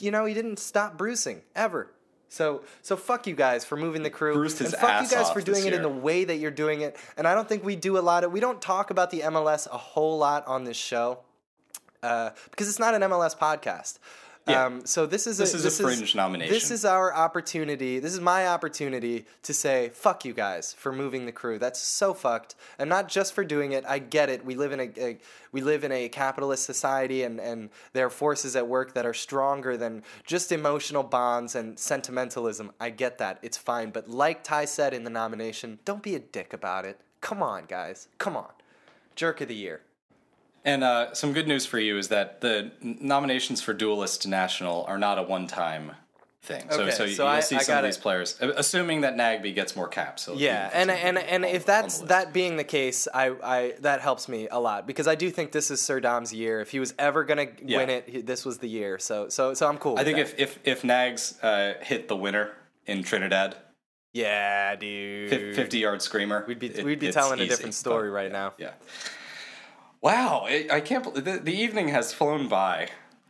you know, he didn't stop bruising ever. So so fuck you guys for moving the crew. Bruce his and fuck ass you guys off for doing it year. in the way that you're doing it. And I don't think we do a lot of we don't talk about the M L S a whole lot on this show uh, because it's not an M L S podcast. Yeah. Um, so this is this a, is this a fringe is, nomination. This is our opportunity. This is my opportunity to say fuck you guys for moving the crew. That's so fucked, and not just for doing it. I get it. We live in a, a we live in a capitalist society, and, and there are forces at work that are stronger than just emotional bonds and sentimentalism. I get that. It's fine. But like Ty said in the nomination, don't be a dick about it. Come on, guys. Come on. Jerk of the year. And uh, some good news for you is that the nominations for Duelist National are not a one-time thing. So, okay, so, you, so you'll I, see I some of these it. players, assuming that Nagbe gets more caps. So yeah, and and and if that's that being the case, I, I that helps me a lot because I do think this is Sir Dom's year. If he was ever gonna yeah. win it, he, this was the year. So so so I'm cool. I with think that. if if if Nags uh, hit the winner in Trinidad. Yeah, dude. fifty-yard screamer. We'd be it, we'd be telling easy, a different story but, right yeah, now. Yeah. Wow, I can't. The, the evening has flown by,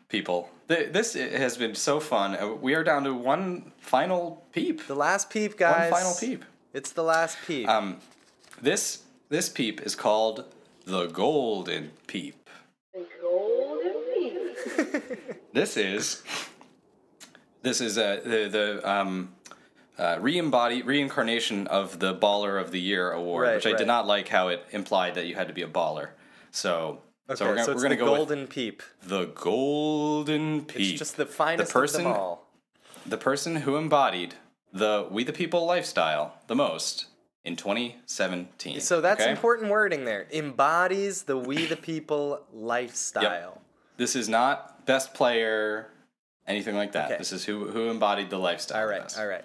people. The, this has been so fun. We are down to one final peep. The last peep, guys. One final peep. It's the last peep. Um, this this peep is called the Golden Peep. The Golden Peep. This is this is a the the um. Uh, re-embody, reincarnation of the Baller of the Year award, right, which I right. did not like how it implied that you had to be a baller. So, okay, so we're gonna, so we're gonna go golden with peep. The golden peep. It's just the finest the person, of them all. The person who embodied the We the People lifestyle the most in twenty seventeen. So that's okay? important wording there. Embodies the We the People lifestyle. Yep. This is not best player, anything like that. Okay. This is who who embodied the lifestyle. All right, all right.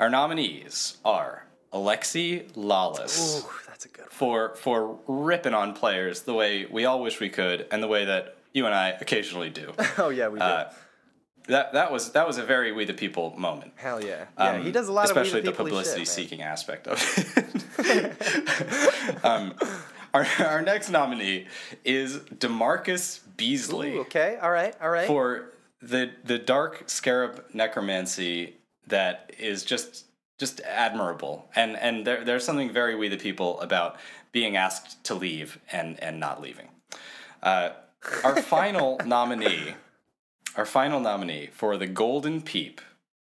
Our nominees are Alexi Lalas. Ooh, that's a good one. For, for ripping on players the way we all wish we could and the way that you and I occasionally do. Oh, yeah, we do. Uh, that that was that was a very We the People moment. Hell yeah. Yeah, um, he does a lot of We the People-y shit, especially the publicity-seeking aspect of it. um, our, our next nominee is DeMarcus Beasley. Ooh, okay, all right, all right. For the the dark scarab necromancy that is just just admirable, and and there there's something very We the People about being asked to leave and and not leaving. Uh, our final nominee, our final nominee for the Golden Peep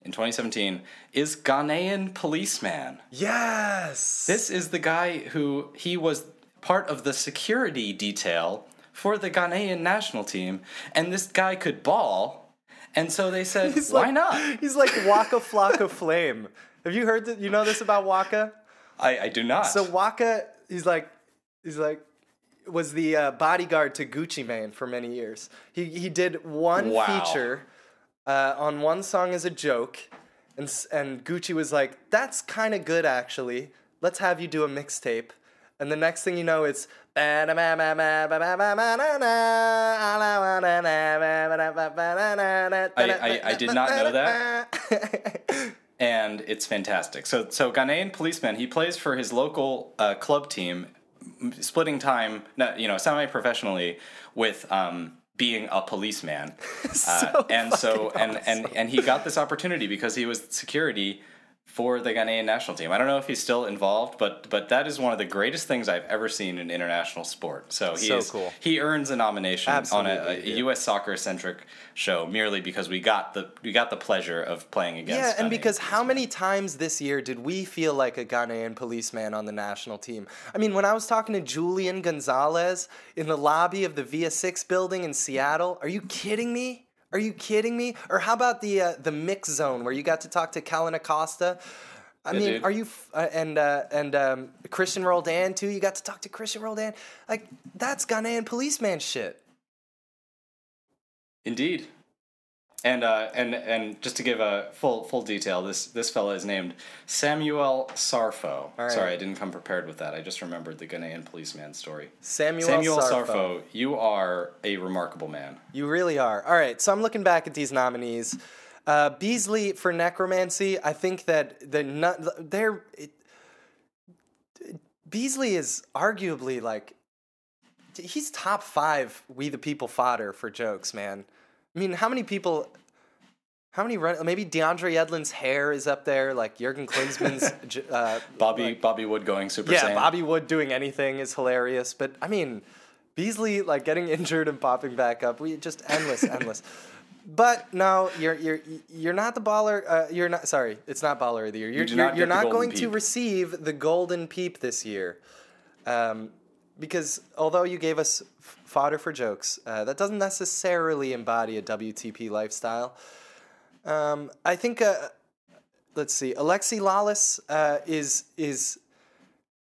in twenty seventeen is Ghanaian policeman. Yes, this is the guy who he was part of the security detail for the Ghanaian national team, and this guy could ball. And so they said, he's why like, not? He's like Waka Flocka Flame. Have you heard that? You know this about Waka? I, I do not. So Waka, he's like, he's like, was the uh, bodyguard to Gucci Mane for many years. He he did one wow. feature uh, on one song as a joke, and and Gucci was like, that's kind of good actually. Let's have you do a mixtape. And the next thing you know, it's I, I, I did not know that, and it's fantastic. So, so Ghanaian policeman, he plays for his local uh, club team, splitting time, you know, semi-professionally with um, being a policeman. so uh, and so, and, awesome. and and he got this opportunity because he was security for the Ghanaian national team. I don't know if he's still involved, but but that is one of the greatest things I've ever seen in international sport. So he so is, cool. he earns a nomination Absolutely, on a, a yeah. U S soccer-centric show merely because we got the we got the pleasure of playing against. Yeah, Ghanaian and because policemen. How many times this year did we feel like a Ghanaian policeman on the national team? I mean, when I was talking to Julian Gonzalez in the lobby of the Via six building in Seattle, are you kidding me? Are you kidding me? Or how about the uh, the mix zone where you got to talk to Colin Acosta? I yeah, mean, dude. are you f- uh, and uh, and um, Christian Roldan too? You got to talk to Christian Roldan. Like that's Ghanaian policeman shit. Indeed. And uh, and and just to give a full full detail, this this fella is named Samuel Sarfo. Right. Sorry, I didn't come prepared with that. I just remembered the Ghanaian policeman story. Samuel, Samuel Sarfo. Sarfo, you are a remarkable man. You really are. All right, so I'm looking back at these nominees. Uh, Beasley for necromancy. I think that they're not. They're it, Beasley is arguably like he's top five We the People fodder for jokes, man. I mean, how many people, how many, run, maybe DeAndre Yedlin's hair is up there, like Jurgen Klinsmann's. Uh, Bobby like, Bobby Wood going Super yeah, Saiyan. Yeah, Bobby Wood doing anything is hilarious. But, I mean, Beasley, like, getting injured and popping back up, we just endless, endless. But, no, you're you're you're not the baller, uh, you're not, sorry, it's not baller of the year. You're, you you're, you're not going peep. to receive the golden peep this year. Um Because although you gave us fodder for jokes, uh, that doesn't necessarily embody a W T P lifestyle. Um, I think, uh, let's see, Alexi Lalas uh, is is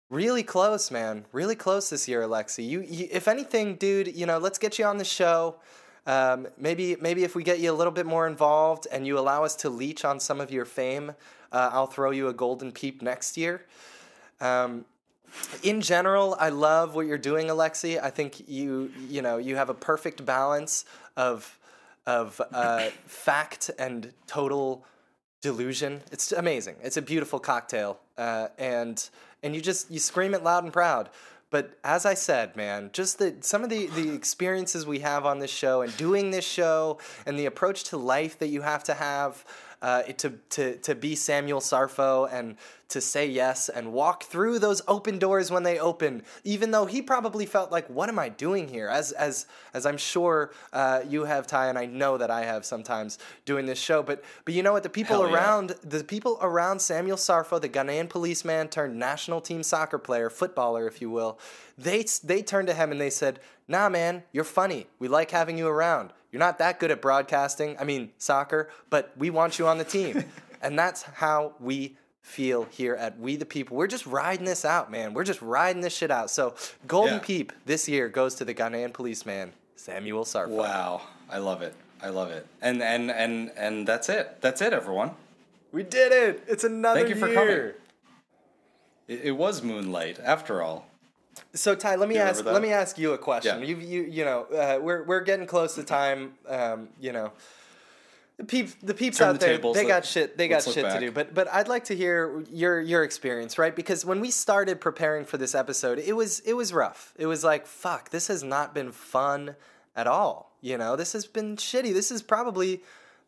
really close, man. Really close this year, Alexi. You, you, if anything, dude, you know, let's get you on the show. Um, maybe, maybe if we get you a little bit more involved and you allow us to leech on some of your fame, uh, I'll throw you a golden peep next year. Um, In general, I love what you're doing, Alexi. I think you, you know, you have a perfect balance of of uh, fact and total delusion. It's amazing. It's a beautiful cocktail, uh, and and you just you scream it loud and proud. But as I said, man, just the, some of the, the experiences we have on this show and doing this show and the approach to life that you have to have. Uh, to to to be Samuel Sarfo and to say yes and walk through those open doors when they open, even though he probably felt like, "What am I doing here?" As as as I'm sure uh, you have, Ty, and I know that I have sometimes doing this show. But but you know what? The people Hell around yeah. the people around Samuel Sarfo, the Ghanaian policeman turned national team soccer player, footballer, if you will, they they turned to him and they said, "Nah, man, you're funny. We like having you around. You're not that good at broadcasting, I mean soccer, but we want you on the team." And that's how we feel here at We the People. We're just riding this out, man. We're just riding this shit out. So golden yeah. peep this year goes to the Ghanaian policeman, Samuel Sarfo. Wow. I love it. I love it. And and and and that's it. That's it, everyone. We did it. It's another year. Thank you for year. coming. It, it was Moonlight, after all. So Ty, let me you ask let me ask you a question. Yeah. You you you know uh, we're we're getting close to time. Um, you know, the peeps the peeps Turn out the there tables, they got shit they got shit back. to do. But but I'd like to hear your your experience, right? Because when we started preparing for this episode, it was it was rough. It was like, fuck, this has not been fun at all. You know, this has been shitty. This is probably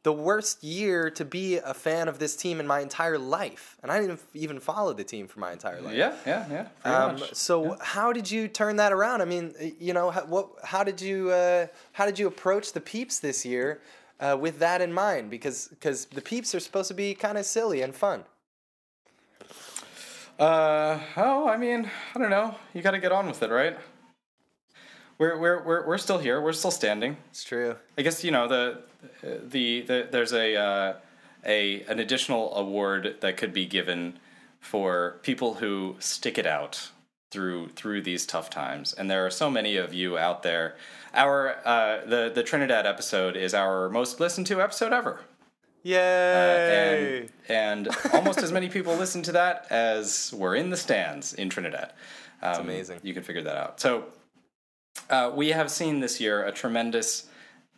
the worst year to be a fan of this team in my entire life. And I didn't even follow the team for my entire life. Yeah, yeah, yeah. Um, so yeah. How did you turn that around? I mean, you know, how, what, how did you uh, how did you approach the peeps this year uh, with that in mind? Because because the peeps are supposed to be kind of silly and fun. Uh, oh, I mean, I don't know. You got to get on with it, right? We're we're we're we're still here. We're still standing. It's true. I guess you know the the, the there's a uh, a an additional award that could be given for people who stick it out through through these tough times. And there are so many of you out there. Our uh, the the Trinidad episode is our most listened to episode ever. Yay! Uh, and and almost as many people listened to that as were in the stands in Trinidad. Um, That's amazing. You can figure that out. So. Uh, we have seen this year a tremendous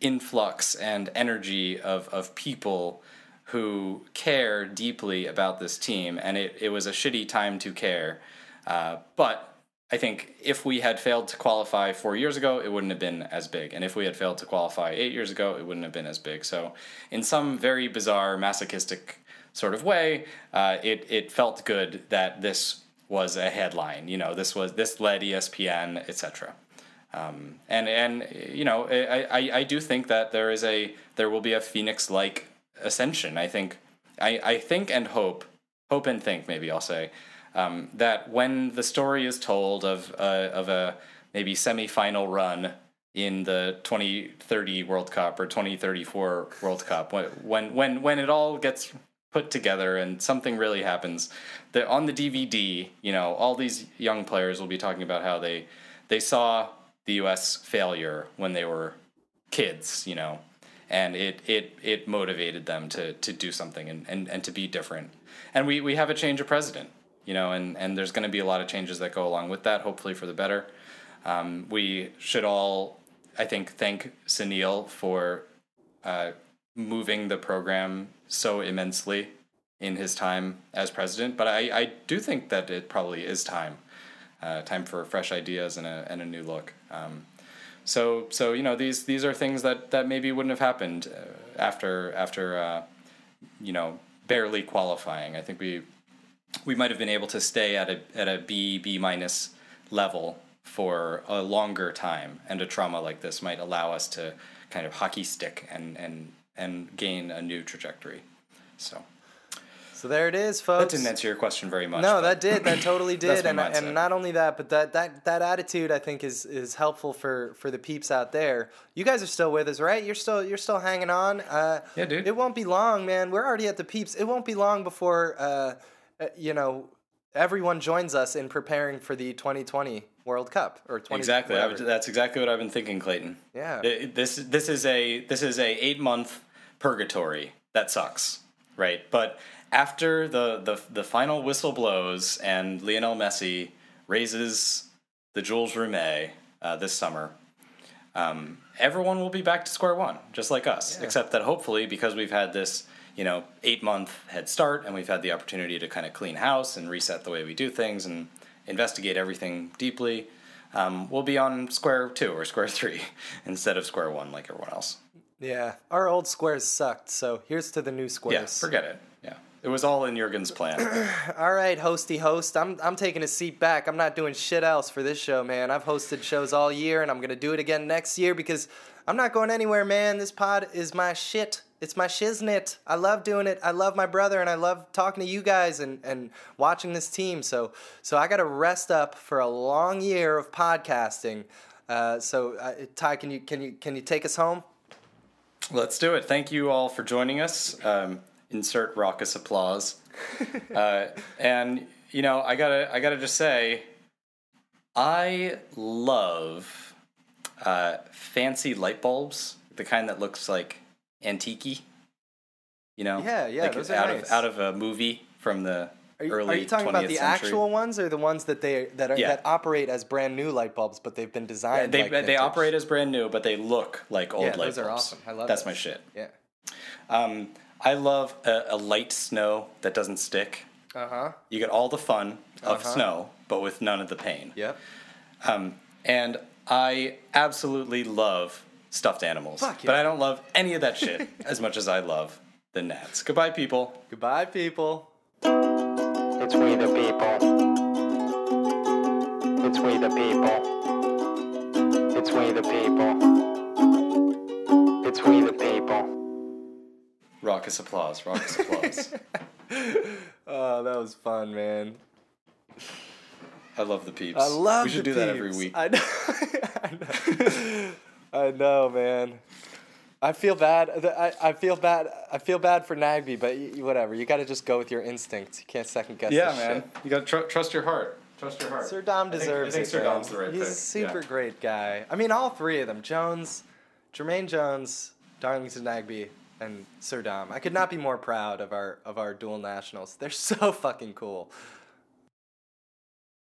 influx and energy of, of people who care deeply about this team, and it, it was a shitty time to care. Uh, but I think if we had failed to qualify four years ago, it wouldn't have been as big. And if we had failed to qualify eight years ago, it wouldn't have been as big. So in some very bizarre, masochistic sort of way, uh, it, it felt good that this was a headline. You know, this was this led E S P N, et cetera. Um, and, and, you know, I, I, I do think that there is a, there will be a Phoenix-like ascension. I think, I, I think and hope, hope and think maybe I'll say, um, that when the story is told of, uh, of a maybe semi-final run in the twenty thirty World Cup or twenty thirty-four World Cup, when, when, when it all gets put together and something really happens, that on the D V D, you know, all these young players will be talking about how they, they saw the U S failure when they were kids, you know, and it it it motivated them to to do something and, and, and to be different. And we, we have a change of president, you know, and, and there's going to be a lot of changes that go along with that, hopefully for the better. Um, we should all, I think, thank Sunil for uh, moving the program so immensely in his time as president. But I, I do think that it probably is time, uh, time for fresh ideas and a and a new look. Um, so so you know these these are things that, that maybe wouldn't have happened after after uh, you know barely qualifying. I think we we might have been able to stay at a at a B B minus level for a longer time, and a trauma like this might allow us to kind of hockey stick and and, and gain a new trajectory. So. So there it is, folks. That didn't answer your question very much. No, that did. That totally did. and mindset. and not only that, but that, that, that attitude I think is is helpful for, for the peeps out there. You guys are still with us, right? You're still you're still hanging on. Uh, yeah, dude. It won't be long, man. We're already at the peeps. It won't be long before uh, you know everyone joins us in preparing for the twenty twenty World Cup or twenty. Exactly. I would, that's exactly what I've been thinking, Clayton. Yeah. It, this this is a this is a eight month purgatory that sucks, right? But after the, the the final whistle blows and Lionel Messi raises the Jules Rimet uh, this summer, um, everyone will be back to square one, just like us. Yeah. Except that hopefully, because we've had this you know eight month head start and we've had the opportunity to kind of clean house and reset the way we do things and investigate everything deeply, um, we'll be on square two or square three instead of square one like everyone else. Yeah, our old squares sucked, so here's to the new squares. Yeah, forget it. Yeah. It was all in Jurgen's plan. All right, hosty host. I'm I'm taking a seat back. I'm not doing shit else for this show, man. I've hosted shows all year, and I'm going to do it again next year because I'm not going anywhere, man. This pod is my shit. It's my shiznit. I love doing it. I love my brother, and I love talking to you guys and, and watching this team. So so I got to rest up for a long year of podcasting. Uh, so uh, Ty, can you can you can you take us home? Let's do it. Thank you all for joining us. Um, Insert raucous applause, uh, and you know I gotta I gotta just say, I love uh, fancy light bulbs, the kind that looks like antique-y. You know, yeah, yeah, like those are out nice. of out of a movie from the are you, early. Are you talking about the century. Actual ones, or the ones that they that are, yeah. that operate as brand new light bulbs, but they've been designed? Yeah, they like they operate as brand new, but they look like old yeah, light those bulbs. Those are awesome. I love. That's those. My shit. Yeah. Um. I love a, a light snow that doesn't stick. Uh-huh. You get all the fun of uh-huh. snow, but with none of the pain. Yep. Um, and I absolutely love stuffed animals. Fuck yeah. But I don't love any of that shit as much as I love the gnats. Goodbye, people. Goodbye, people. It's we the people. It's we the people. It's we the people. It's we the people. Raucous applause, raucous applause. Oh, that was fun, man. I love the peeps. I love the peeps. We should do peeps. That every week. I know. I know. I know, man. I feel bad. I, I feel bad. I feel bad for Nagbe, but you, whatever. You got to just go with your instincts. You can't second guess yeah, this man. Shit. Yeah, man. You got to tr- trust your heart. Trust your heart. Sir Dom deserves I think, I think it. Sir Dom's the right He's pick. A super yeah. great guy. I mean, all three of them. Jones, Jermaine Jones, Darlington Nagbe, and Sir Dom. I could not be more proud of our of our dual nationals. They're so fucking cool.